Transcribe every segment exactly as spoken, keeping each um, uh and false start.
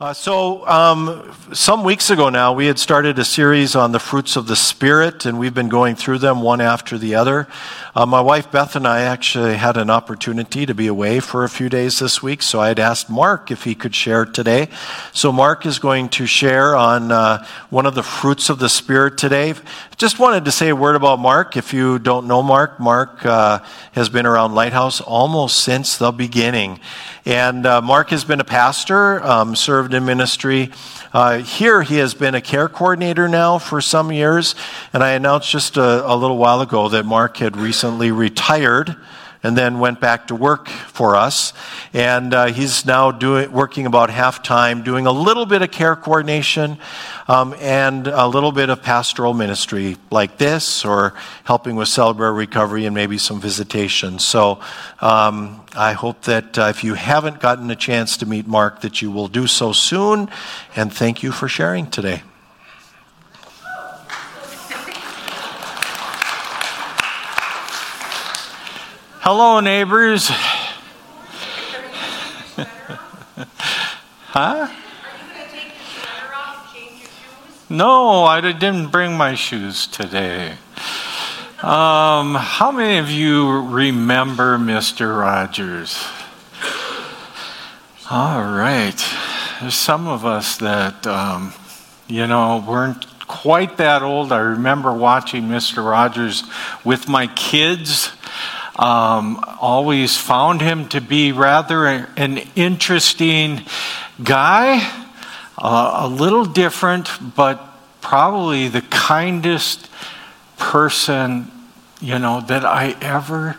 Uh, so um, some weeks ago now, we had started a series on the fruits of the Spirit, and we've been going through them one after the other. Uh, my wife Beth and I actually had an opportunity to be away for a few days this week, so I had asked Mark if he could share today. So Mark is going to share on uh, one of the fruits of the Spirit today. Just wanted to say a word about Mark. If you don't know Mark, Mark uh, has been around Lighthouse almost since the beginning. And uh, Mark has been a pastor, um, served in ministry. Uh, here he has been a care coordinator now for some years, and I announced just a, a little while ago that Mark had recently retired and then went back to work for us, and uh, he's now doing working about half-time, doing a little bit of care coordination um, and a little bit of pastoral ministry like this, or helping with Celebrate Recovery and maybe some visitation. So um, I hope that uh, if you haven't gotten a chance to meet Mark, that you will do so soon, and thank you for sharing today. Hello, neighbors. Huh? No, I didn't bring my shoes today. Um, how many of you remember Mister Rogers? All right. There's some of us that, um, you know, weren't quite that old. I remember watching Mister Rogers with my kids. Um, always found him to be rather a, an interesting guy, uh, a little different, but probably the kindest person, you know, that I ever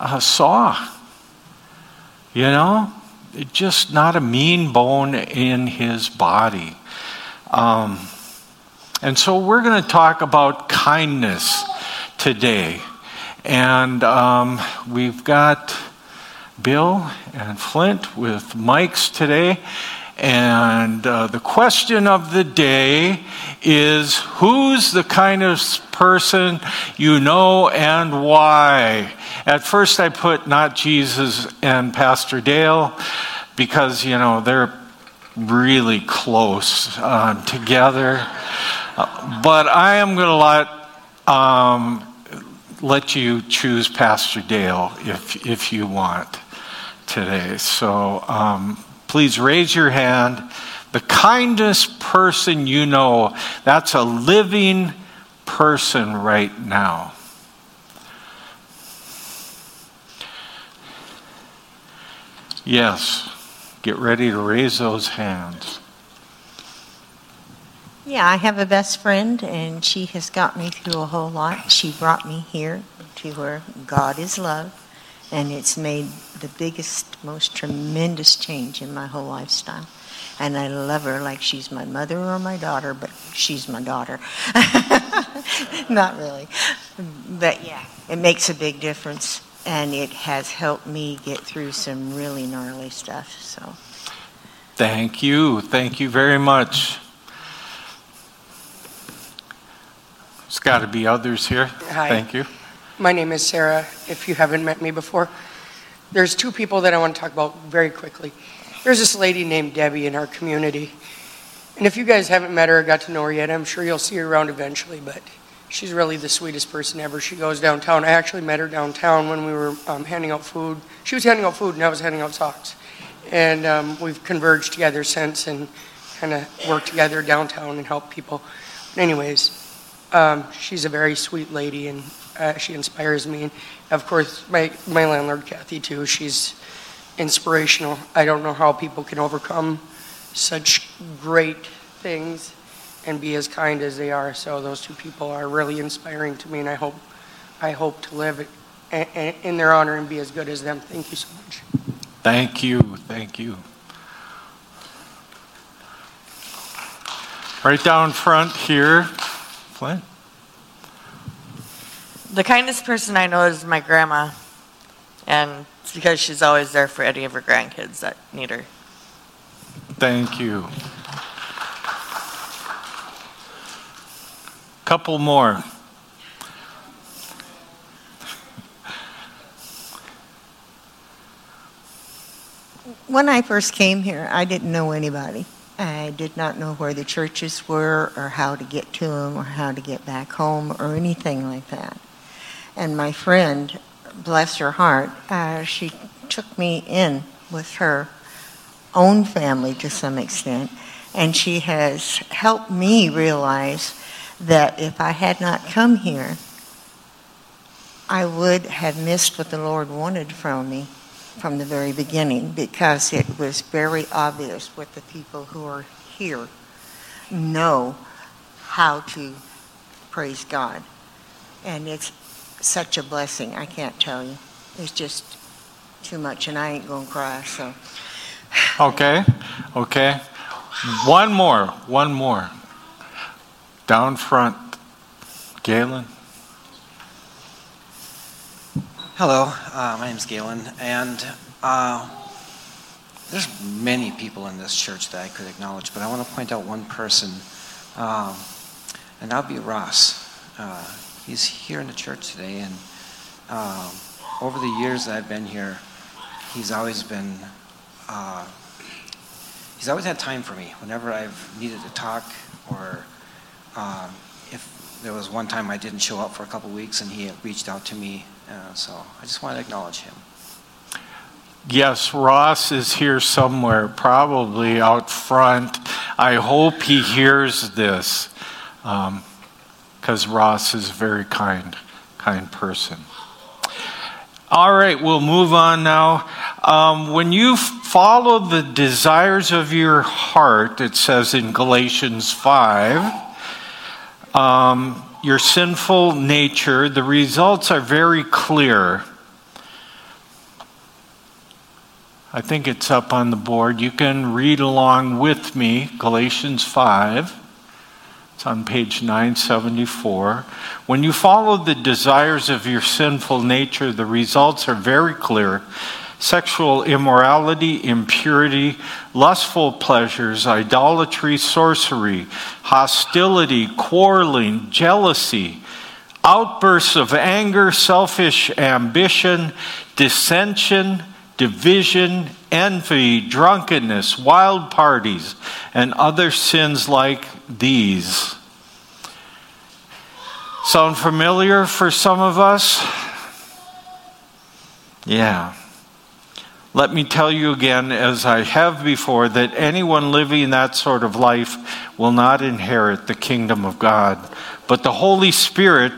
uh, saw. You know, just not a mean bone in his body. Um, and so we're going to talk about kindness today. And um, we've got Bill and Flint with mics today. And uh, the question of the day is, who's the kindest person you know and why? At first I put not Jesus and Pastor Dale because, you know, they're really close uh, together. Uh, but I am going to let... Um, let you choose Pastor Dale if if you want today. So um, please raise your hand. The kindest person you know, that's a living person right now. Yes, get ready to raise those hands. Yeah, I have a best friend, and she has got me through a whole lot. She brought me here to where God is love, and it's made the biggest, most tremendous change in my whole lifestyle. And I love her like she's my mother or my daughter, but she's my daughter. Not really. But yeah, it makes a big difference, and it has helped me get through some really gnarly stuff. So, thank you. Thank you very much. There's got to be others here. Hi. Thank you. My name is Sarah, if you haven't met me before. There's two people that I want to talk about very quickly. There's this lady named Debbie in our community. And if you guys haven't met her or got to know her yet, I'm sure you'll see her around eventually, but she's really the sweetest person ever. She goes downtown. I actually met her downtown when we were um, handing out food. She was handing out food and I was handing out socks. And um, we've converged together since and kind of worked together downtown and helped people. But anyways... Um, she's a very sweet lady, and uh, she inspires me. And of course, my, my landlord, Kathy, too, she's inspirational. I don't know how people can overcome such great things and be as kind as they are. So those two people are really inspiring to me, and I hope I hope to live in their honor and be as good as them. Thank you so much. Thank you. Thank you. Right down front here. Flint. The kindest person I know is my grandma, and it's because she's always there for any of her grandkids that need her. Thank you. Couple more. When I first came here, I didn't know anybody. I did not know where the churches were or how to get to them or how to get back home or anything like that. And my friend, bless her heart, uh, she took me in with her own family to some extent, and she has helped me realize that if I had not come here, I would have missed what the Lord wanted from me from the very beginning, because it was very obvious what the people who are here know how to praise God. And it's such a blessing, I can't tell you. It's just too much, and I ain't going to cry, so. Okay, okay. One more, one more. Down front, Galen. Hello, uh, my name's Galen, and uh, there's many people in this church that I could acknowledge, but I want to point out one person, um, and that'll be Ross. Uh, he's here in the church today, and um, over the years that I've been here, he's always been, uh, he's always had time for me whenever I've needed to talk, or um, if there was one time I didn't show up for a couple weeks, and he reached out to me. Uh, so I just want to acknowledge him. Yes, Ross is here somewhere, probably out front. I hope he hears this, because um, Ross is a very kind, kind person. All right, we'll move on now. Um, when you follow the desires of your heart, it says in Galatians five, um, your sinful nature, the results are very clear. I think it's up on the board. You can read along with me, Galatians five. It's on page nine seventy-four. When you follow the desires of your sinful nature, the results are very clear. Sexual immorality, impurity, lustful pleasures, idolatry, sorcery, hostility, quarreling, jealousy, outbursts of anger, selfish ambition, dissension, division, envy, drunkenness, wild parties, and other sins like these. Sound familiar for some of us? Yeah. Let me tell you again, as I have before, that anyone living that sort of life will not inherit the kingdom of God. But the Holy Spirit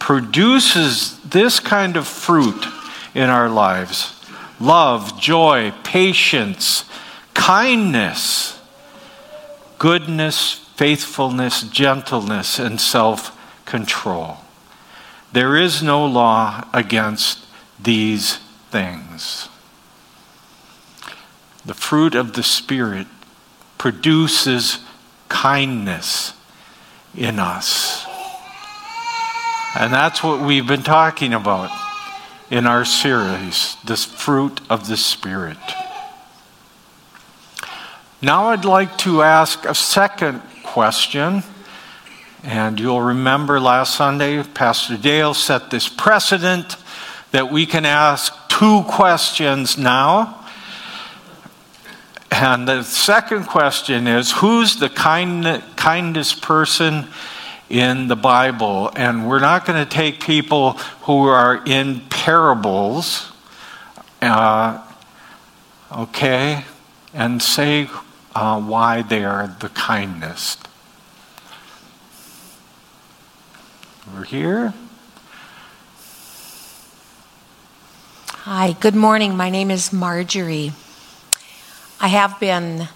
produces this kind of fruit in our lives: love, joy, patience, kindness, goodness, faithfulness, gentleness, and self-control. There is no law against these things. The fruit of the Spirit produces kindness in us. And that's what we've been talking about in our series, this fruit of the Spirit. Now I'd like to ask a second question. And you'll remember last Sunday, Pastor Dale set this precedent that we can ask two questions now. And the second question is, who's the kind, kindest person in the Bible? And we're not going to take people who are in parables, uh, okay, and say uh, why they are the kindest. We're here. Hi, good morning. My name is Marjorie. I have been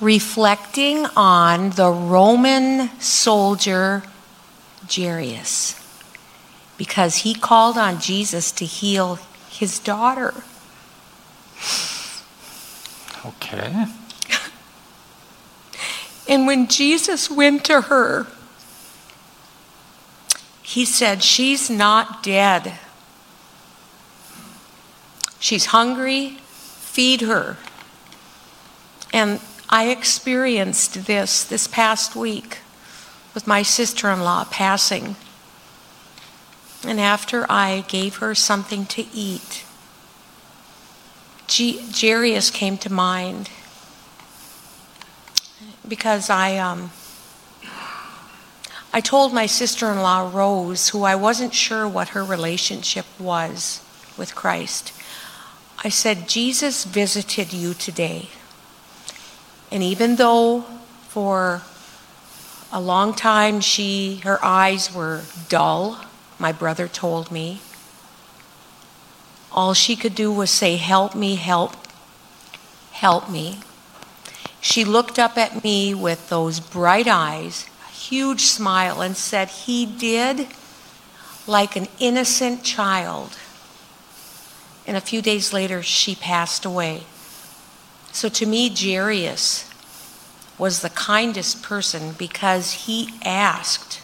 reflecting on the Roman soldier Jairus, because he called on Jesus to heal his daughter. Okay. And when Jesus went to her, he said, "She's not dead. She's hungry. Feed her." And I experienced this this past week with my sister-in-law passing. And after I gave her something to eat, Jairus came to mind. because I um, I told my sister-in-law, Rose, who I wasn't sure what her relationship was with Christ. I said, Jesus visited you today. And even though for a long time she, her eyes were dull, my brother told me, all she could do was say, help me, help, help me. She looked up at me with those bright eyes, a huge smile, and said, he did, like an innocent child. And a few days later, she passed away. So to me, Jairus was the kindest person because he asked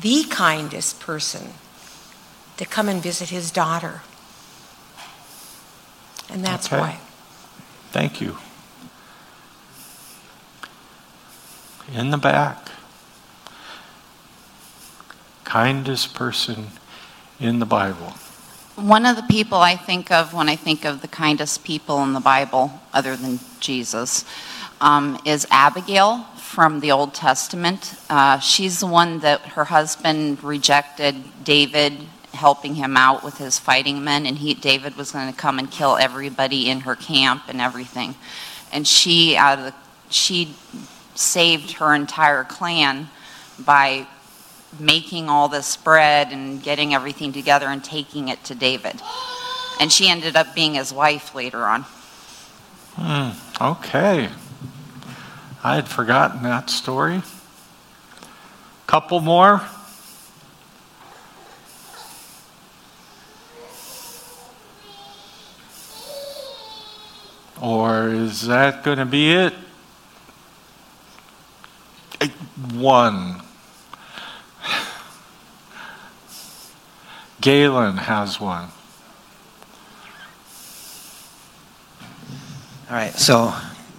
the kindest person to come and visit his daughter. And that's okay. Why. Thank you. In the back. Kindest person in the Bible. One of the people I think of when I think of the kindest people in the Bible, other than Jesus, um, is Abigail from the Old Testament. Uh, she's the one that her husband rejected David, helping him out with his fighting men, and he David was going to come and kill everybody in her camp and everything. And she out of the, she saved her entire clan by making all this bread and getting everything together and taking it to David. And she ended up being his wife later on. Hmm, okay. I had forgotten that story. Couple more. Or is that going to be it? One. Galen has one. All right, so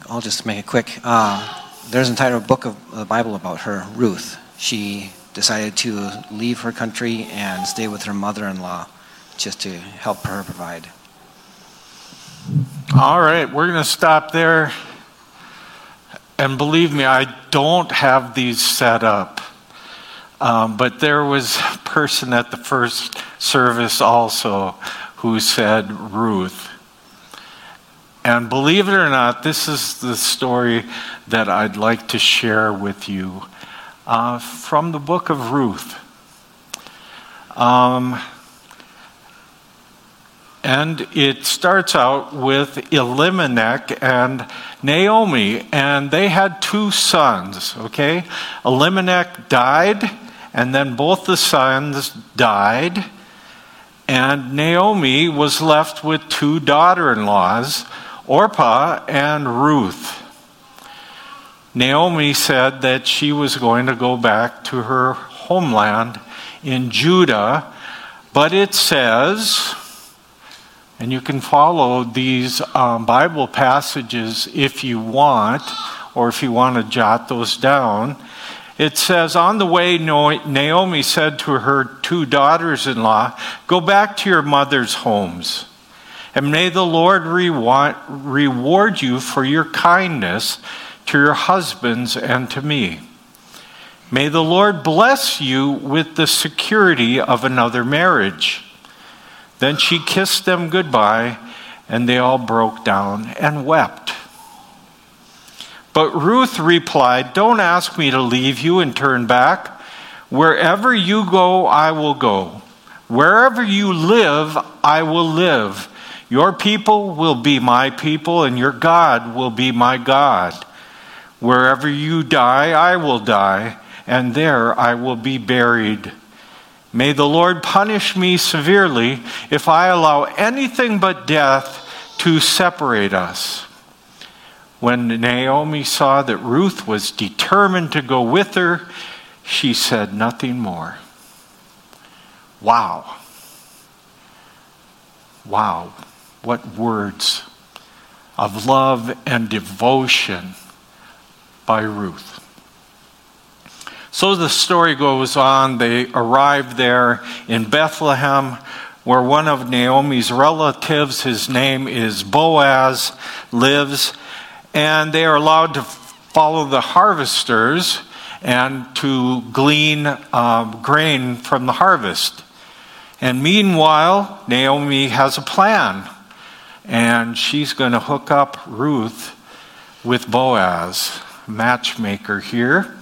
I'll just make it quick. Uh, there's an entire book of the Bible about her, Ruth. She decided to leave her country and stay with her mother-in-law just to help her provide. All right, we're going to stop there. And believe me, I don't have these set up. Um, but there was a person at the first service also who said Ruth. And believe it or not, this is the story that I'd like to share with you uh, from the book of Ruth. Um, and it starts out with Elimelech and Naomi, and they had two sons, okay? Elimelech died. And then both the sons died, and Naomi was left with two daughter-in-laws, Orpah and Ruth. Naomi said that she was going to go back to her homeland in Judah, but it says, and you can follow these um, Bible passages if you want, or if you want to jot those down. It says, on the way, Naomi said to her two daughters-in-law, go back to your mother's homes, and may the Lord reward you for your kindness to your husbands and to me. May the Lord bless you with the security of another marriage. Then she kissed them goodbye, and they all broke down and wept. But Ruth replied, don't ask me to leave you and turn back. Wherever you go, I will go. Wherever you live, I will live. Your people will be my people, and your God will be my God. Wherever you die, I will die, and there I will be buried. May the Lord punish me severely if I allow anything but death to separate us. When Naomi saw that Ruth was determined to go with her, she said nothing more. Wow. Wow. What words of love and devotion by Ruth. So the story goes on. They arrived there in Bethlehem, where one of Naomi's relatives, his name is Boaz, lives. And they are allowed to follow the harvesters and to glean um, grain from the harvest. And meanwhile, Naomi has a plan, and she's going to hook up Ruth with Boaz, matchmaker here.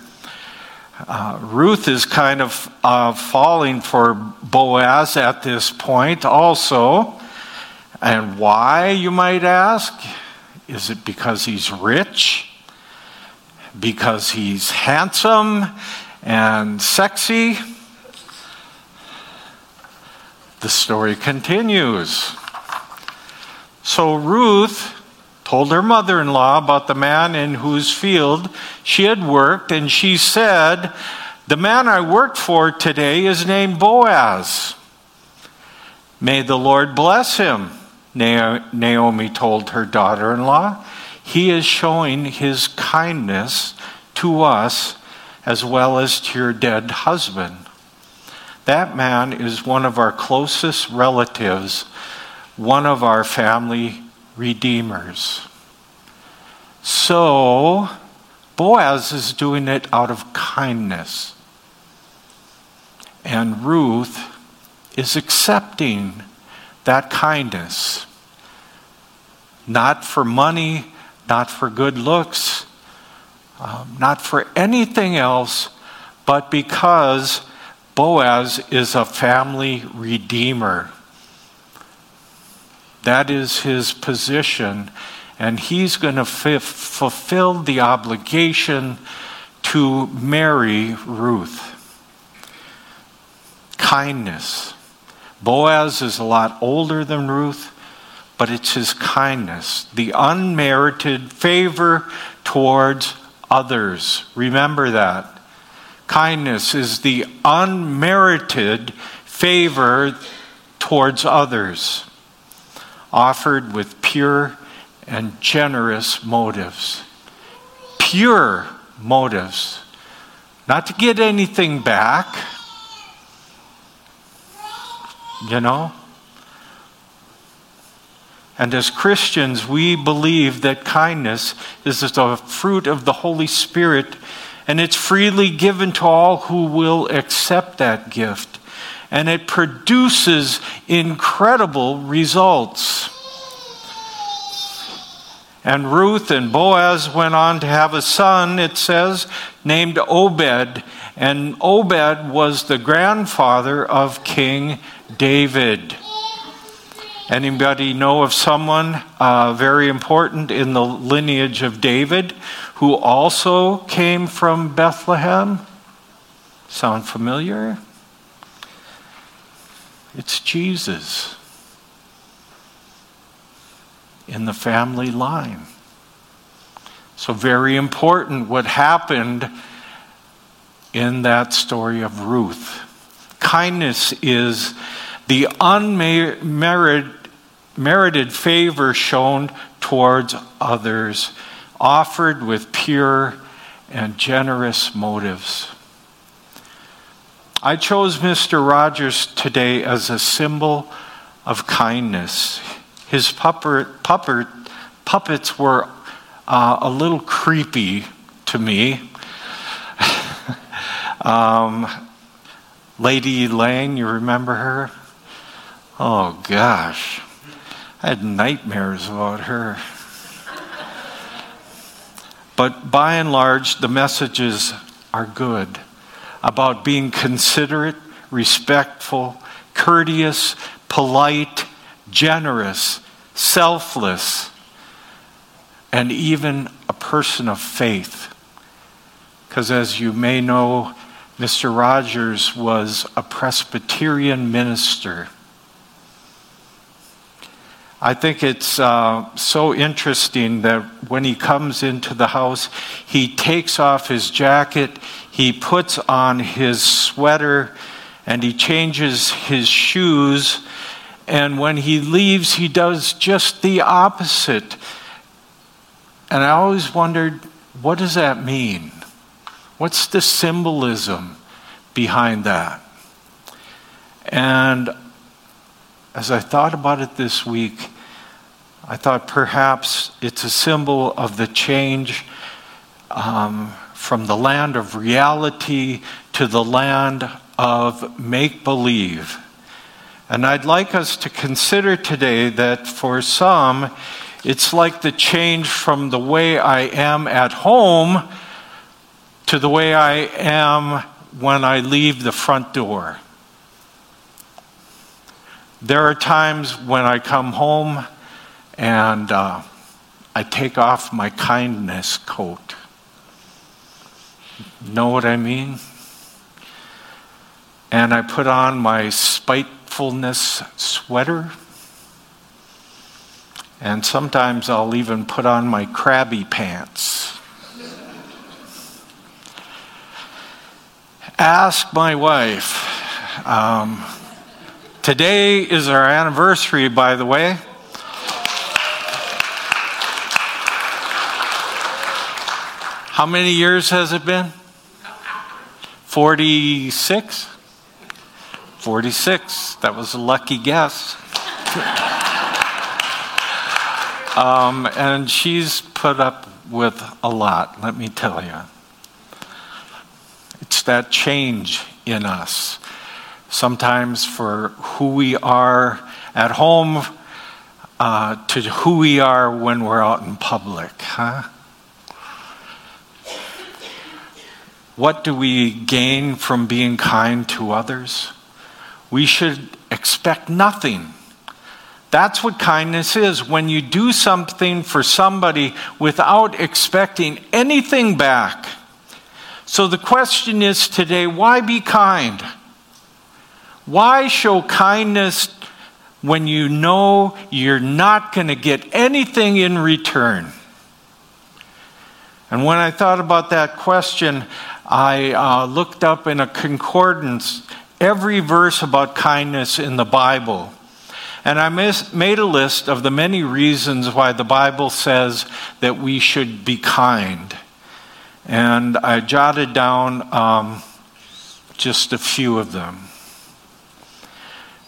Uh, Ruth is kind of uh, falling for Boaz at this point also. And why, you might ask? Is it because he's rich? Because he's handsome and sexy? The story continues. So Ruth told her mother-in-law about the man in whose field she had worked, and she said, "The man I worked for today is named Boaz. May the Lord bless him," Naomi told her daughter-in-law. "He is showing his kindness to us as well as to your dead husband. That man is one of our closest relatives, one of our family redeemers." So, Boaz is doing it out of kindness. And Ruth is accepting that kindness. Not for money, not for good looks, um, not for anything else, but because Boaz is a family redeemer. That is his position, and he's going to f- fulfill the obligation to marry Ruth. Kindness. Boaz is a lot older than Ruth, but it's his kindness, the unmerited favor towards others. Remember that. Kindness is the unmerited favor towards others, offered with pure and generous motives. Pure motives. Not to get anything back. You know? And as Christians, we believe that kindness is the fruit of the Holy Spirit, and it's freely given to all who will accept that gift. And it produces incredible results. And Ruth and Boaz went on to have a son, it says, named Obed. And Obed was the grandfather of King David. Anybody know of someone uh, very important in the lineage of David who also came from Bethlehem? Sound familiar? It's Jesus in the family line. So very important what happened in that story of Ruth. Kindness is the unmerited favor shown towards others, offered with pure and generous motives. I chose Mister Rogers today as a symbol of kindness. His puppet, puppet, puppets were uh, a little creepy to me. um, Lady Elaine, you remember her? Oh, gosh. I had nightmares about her. But by and large, the messages are good about being considerate, respectful, courteous, polite, generous, selfless, and even a person of faith. Because as you may know, Mister Rogers was a Presbyterian minister. I think it's uh, so interesting that when he comes into the house, he takes off his jacket, he puts on his sweater, and he changes his shoes. And when he leaves, he does just the opposite. And I always wondered, what does that mean? What's the symbolism behind that? And as I thought about it this week, I thought perhaps it's a symbol of the change um, from the land of reality to the land of make-believe. And I'd like us to consider today that for some, it's like the change from the way I am at home to the way I am when I leave the front door. There are times when I come home and uh, I take off my kindness coat. Know what I mean? And I put on my spitefulness sweater. And sometimes I'll even put on my crabby pants. Ask my wife. Um, today is our anniversary, by the way. How many years has it been? forty-six? forty-six. That was a lucky guess. Um, and she's put up with a lot, let me tell you. It's that change in us. Sometimes for who we are at home uh, to who we are when we're out in public, huh? What do we gain from being kind to others? We should expect nothing. That's what kindness is, when you do something for somebody without expecting anything back. So the question is today, why be kind? Why show kindness when you know you're not going to get anything in return? And when I thought about that question, I uh, looked up in a concordance every verse about kindness in the Bible. And I made a list of the many reasons why the Bible says that we should be kind. And I jotted down um, just a few of them.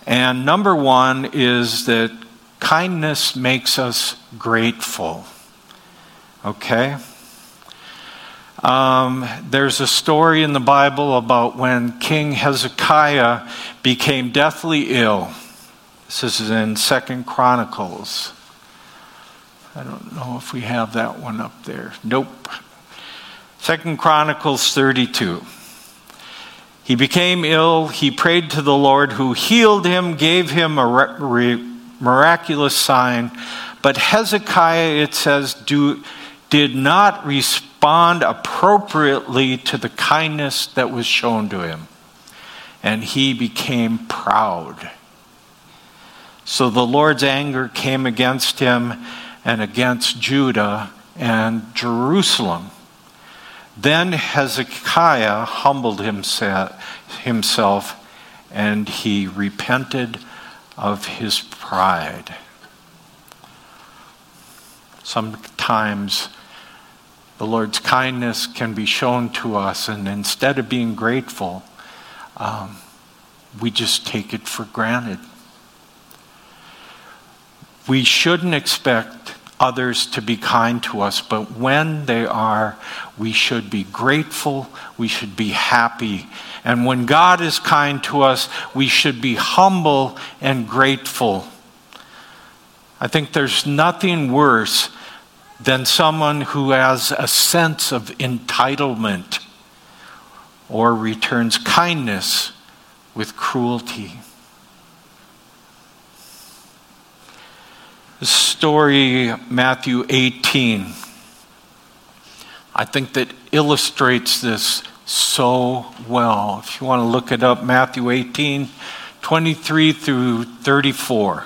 And number one is that kindness makes us grateful. Okay? Um, there's a story in the Bible about when King Hezekiah became deathly ill. This is in Second Chronicles. I don't know if we have that one up there. Nope. Second Chronicles thirty-two. He became ill. He prayed to the Lord who healed him, gave him a miraculous sign. But Hezekiah, it says, do, did not respond appropriately to the kindness that was shown to him. And he became proud. So the Lord's anger came against him and against Judah and Jerusalem. Then Hezekiah humbled himself and he repented of his pride. Sometimes the Lord's kindness can be shown to us, and instead of being grateful, um, we just take it for granted. We shouldn't expect others to be kind to us, but when they are, we should be grateful, we should be happy. And when God is kind to us, we should be humble and grateful. I think there's nothing worse than someone who has a sense of entitlement or returns kindness with cruelty. The story, Matthew eighteen, I think that illustrates this so well. If you want to look it up, Matthew eighteen, twenty-three through thirty-four.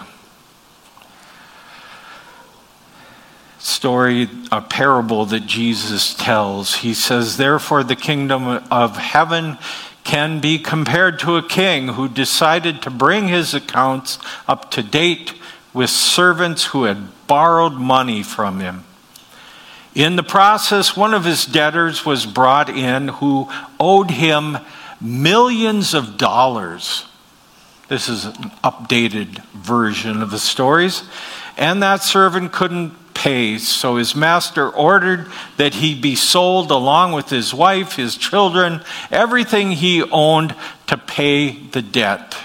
Story, a parable that Jesus tells. He says, "Therefore the kingdom of heaven can be compared to a king who decided to bring his accounts up to date with servants who had borrowed money from him. In the process, one of his debtors was brought in who owed him millions of dollars." This is an updated version of the stories. "And that servant couldn't pays. So his master ordered that he be sold along with his wife, his children, everything he owned to pay the debt.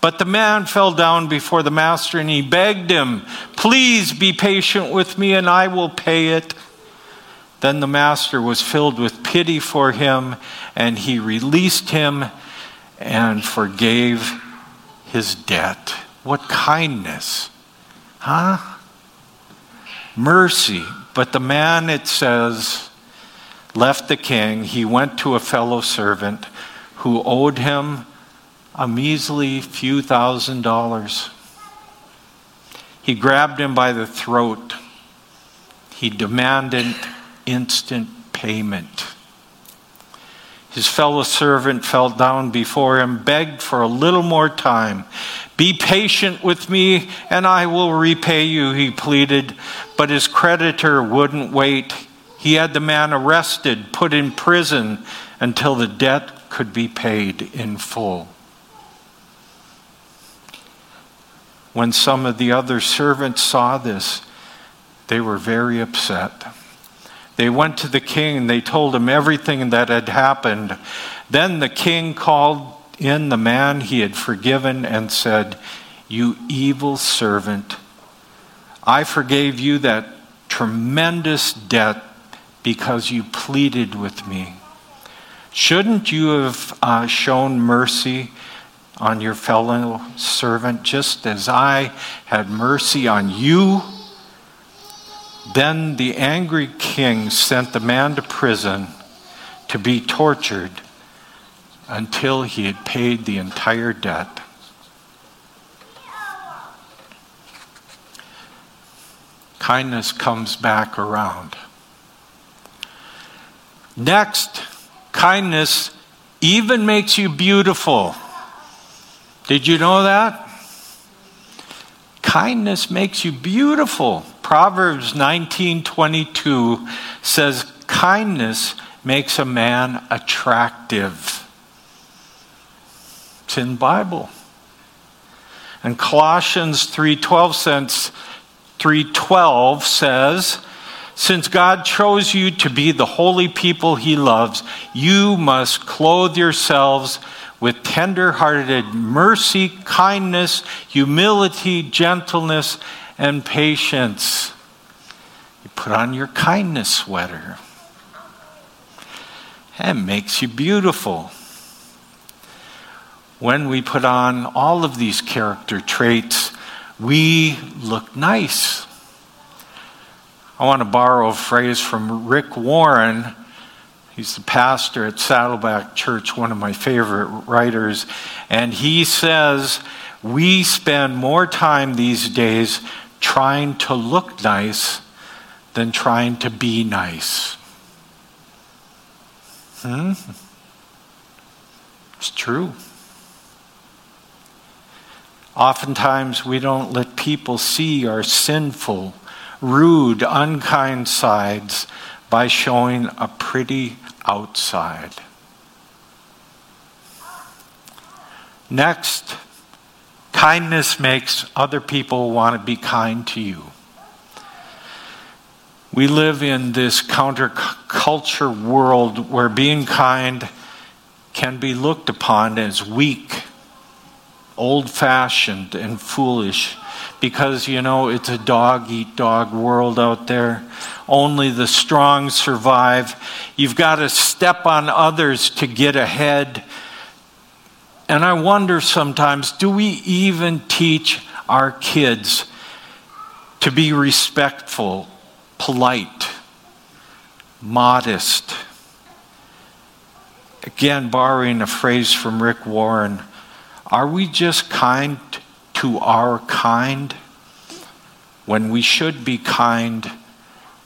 But the man fell down before the master and he begged him, "Please be patient with me and I will pay it." Then the master was filled with pity for him and he released him and forgave his debt. What kindness, huh? Mercy. But the man, it says, left the king. He went to a fellow servant who owed him a measly few thousand dollars. He grabbed him by the throat. He demanded instant payment. His fellow servant fell down before him, begged for a little more time. "Be patient with me and I will repay you," he pleaded. But his creditor wouldn't wait. He had the man arrested, put in prison until the debt could be paid in full. When some of the other servants saw this, they were very upset. They went to the king and they told him everything that had happened. Then the king called in the man he had forgiven and said, "You evil servant, I forgave you that tremendous debt because you pleaded with me. Shouldn't you have uh, shown mercy on your fellow servant just as I had mercy on you?" Then the angry king sent the man to prison to be tortured until he had paid the entire debt. Kindness comes back around. Next, kindness even makes you beautiful. Did you know that? Kindness makes you beautiful. Proverbs nineteen twenty-two says, "Kindness makes a man attractive." It's in the Bible. And Colossians three twelve says, "Since God chose you to be the holy people he loves, you must clothe yourselves with tender-hearted mercy, kindness, humility, gentleness, and patience." You put on your kindness sweater. That makes you beautiful. When we put on all of these character traits, we look nice. I want to borrow a phrase from Rick Warren. He's the pastor at Saddleback Church, one of my favorite writers. And he says, "We spend more time these days trying to look nice than trying to be nice." Hmm? It's true. Oftentimes we don't let people see our sinful, rude, unkind sides by showing a pretty outside. Next, kindness makes other people want to be kind to you. We live in this counterculture world where being kind can be looked upon as weak, old-fashioned, and foolish. Because, you know, it's a dog-eat-dog world out there. Only the strong survive. You've got to step on others to get ahead. And I wonder sometimes, do we even teach our kids to be respectful, polite, modest? Again, borrowing a phrase from Rick Warren, are we just kind to our kind when we should be kind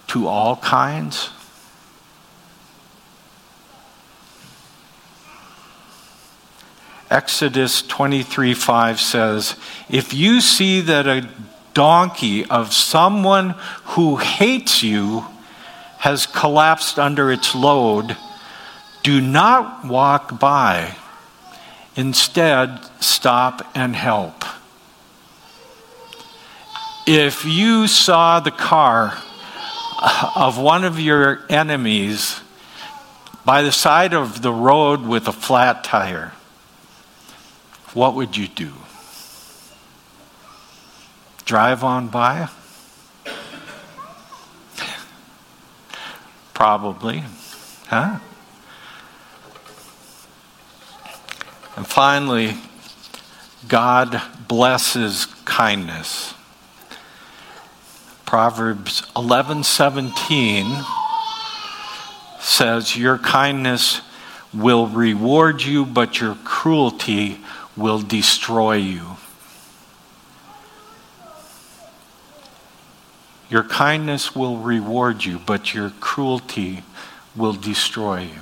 to all kinds? Exodus twenty-three five says, "If you see that a donkey of someone who hates you has collapsed under its load, do not walk by. Instead, stop and help." If you saw the car of one of your enemies by the side of the road with a flat tire, what would you do? Drive on by? Probably. Huh? And finally, God blesses kindness. Proverbs eleven seventeen says, your kindness will reward you, but your cruelty will destroy you. Your kindness will reward you, but your cruelty will destroy you.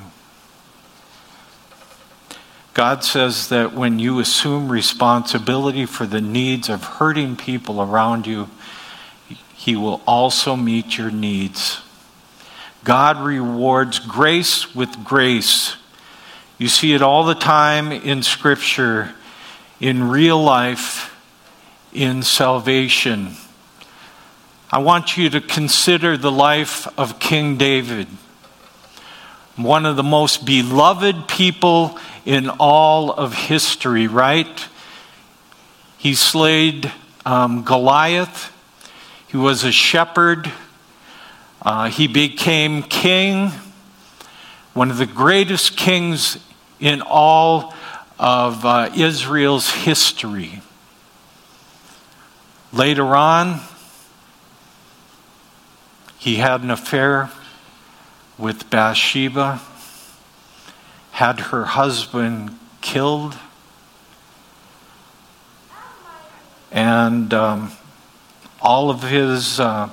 God says that when you assume responsibility for the needs of hurting people around you, He will also meet your needs. God rewards grace with grace. You see it all the time in Scripture, in real life, in salvation. I want you to consider the life of King David, one of the most beloved people in all of history, right? He slayed um, Goliath. He was a shepherd. Uh, he became king, one of the greatest kings in all of uh, Israel's history. Later on, he had an affair with Bathsheba, had her husband killed, and um, all of his uh,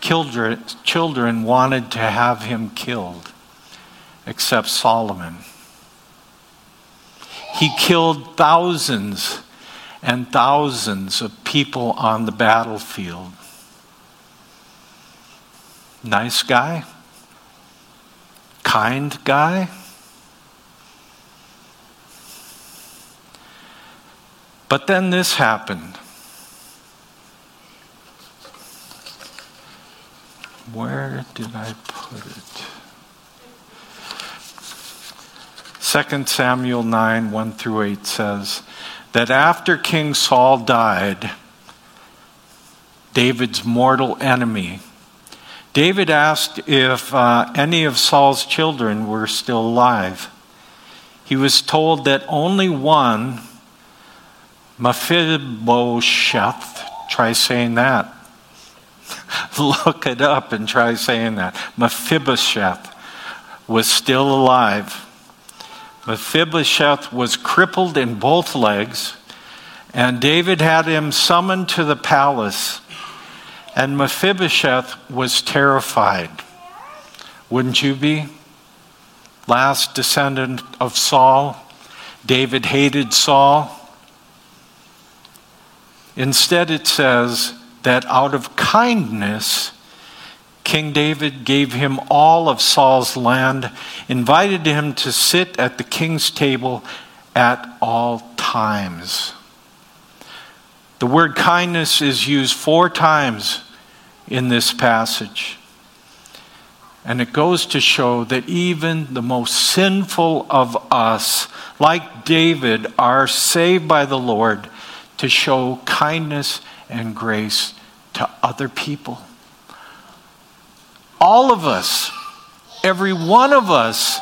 children, children wanted to have him killed, except Solomon. He killed thousands and thousands of people on the battlefield. Nice guy, kind guy. But then this happened. Where did I put it? Second Samuel nine, one through eight says that after King Saul died, David's mortal enemy, David asked if uh, any of Saul's children were still alive. He was told that only one, Mephibosheth, try saying that. Look it up and try saying that. Mephibosheth was still alive. Mephibosheth was crippled in both legs, and David had him summoned to the palace. And Mephibosheth was terrified. Wouldn't you be? Last descendant of Saul. David hated Saul. Instead, it says that out of kindness, King David gave him all of Saul's land, invited him to sit at the king's table at all times. The word kindness is used four times in this passage. And it goes to show that even the most sinful of us, like David, are saved by the Lord to show kindness and grace to other people. All of us, every one of us,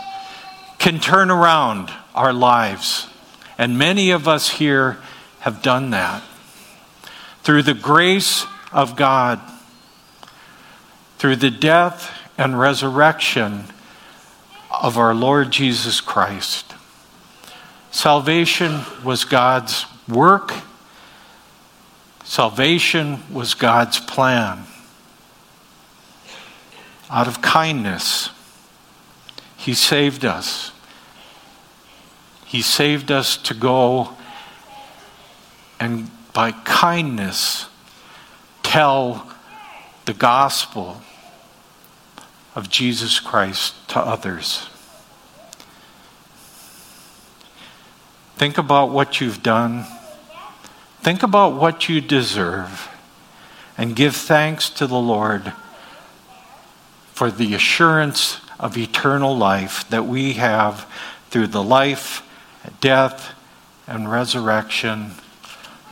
can turn around our lives. And many of us here have done that. Through the grace of God, through the death and resurrection of our Lord Jesus Christ. Salvation was God's work. Salvation was God's plan. Out of kindness, He saved us. He saved us to go and by kindness tell the gospel of Jesus Christ to others. Think about what you've done. Think about what you deserve. and give thanks to the Lord for the assurance of eternal life that we have through the life, death, and resurrection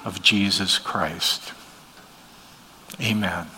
of Jesus Christ. Amen.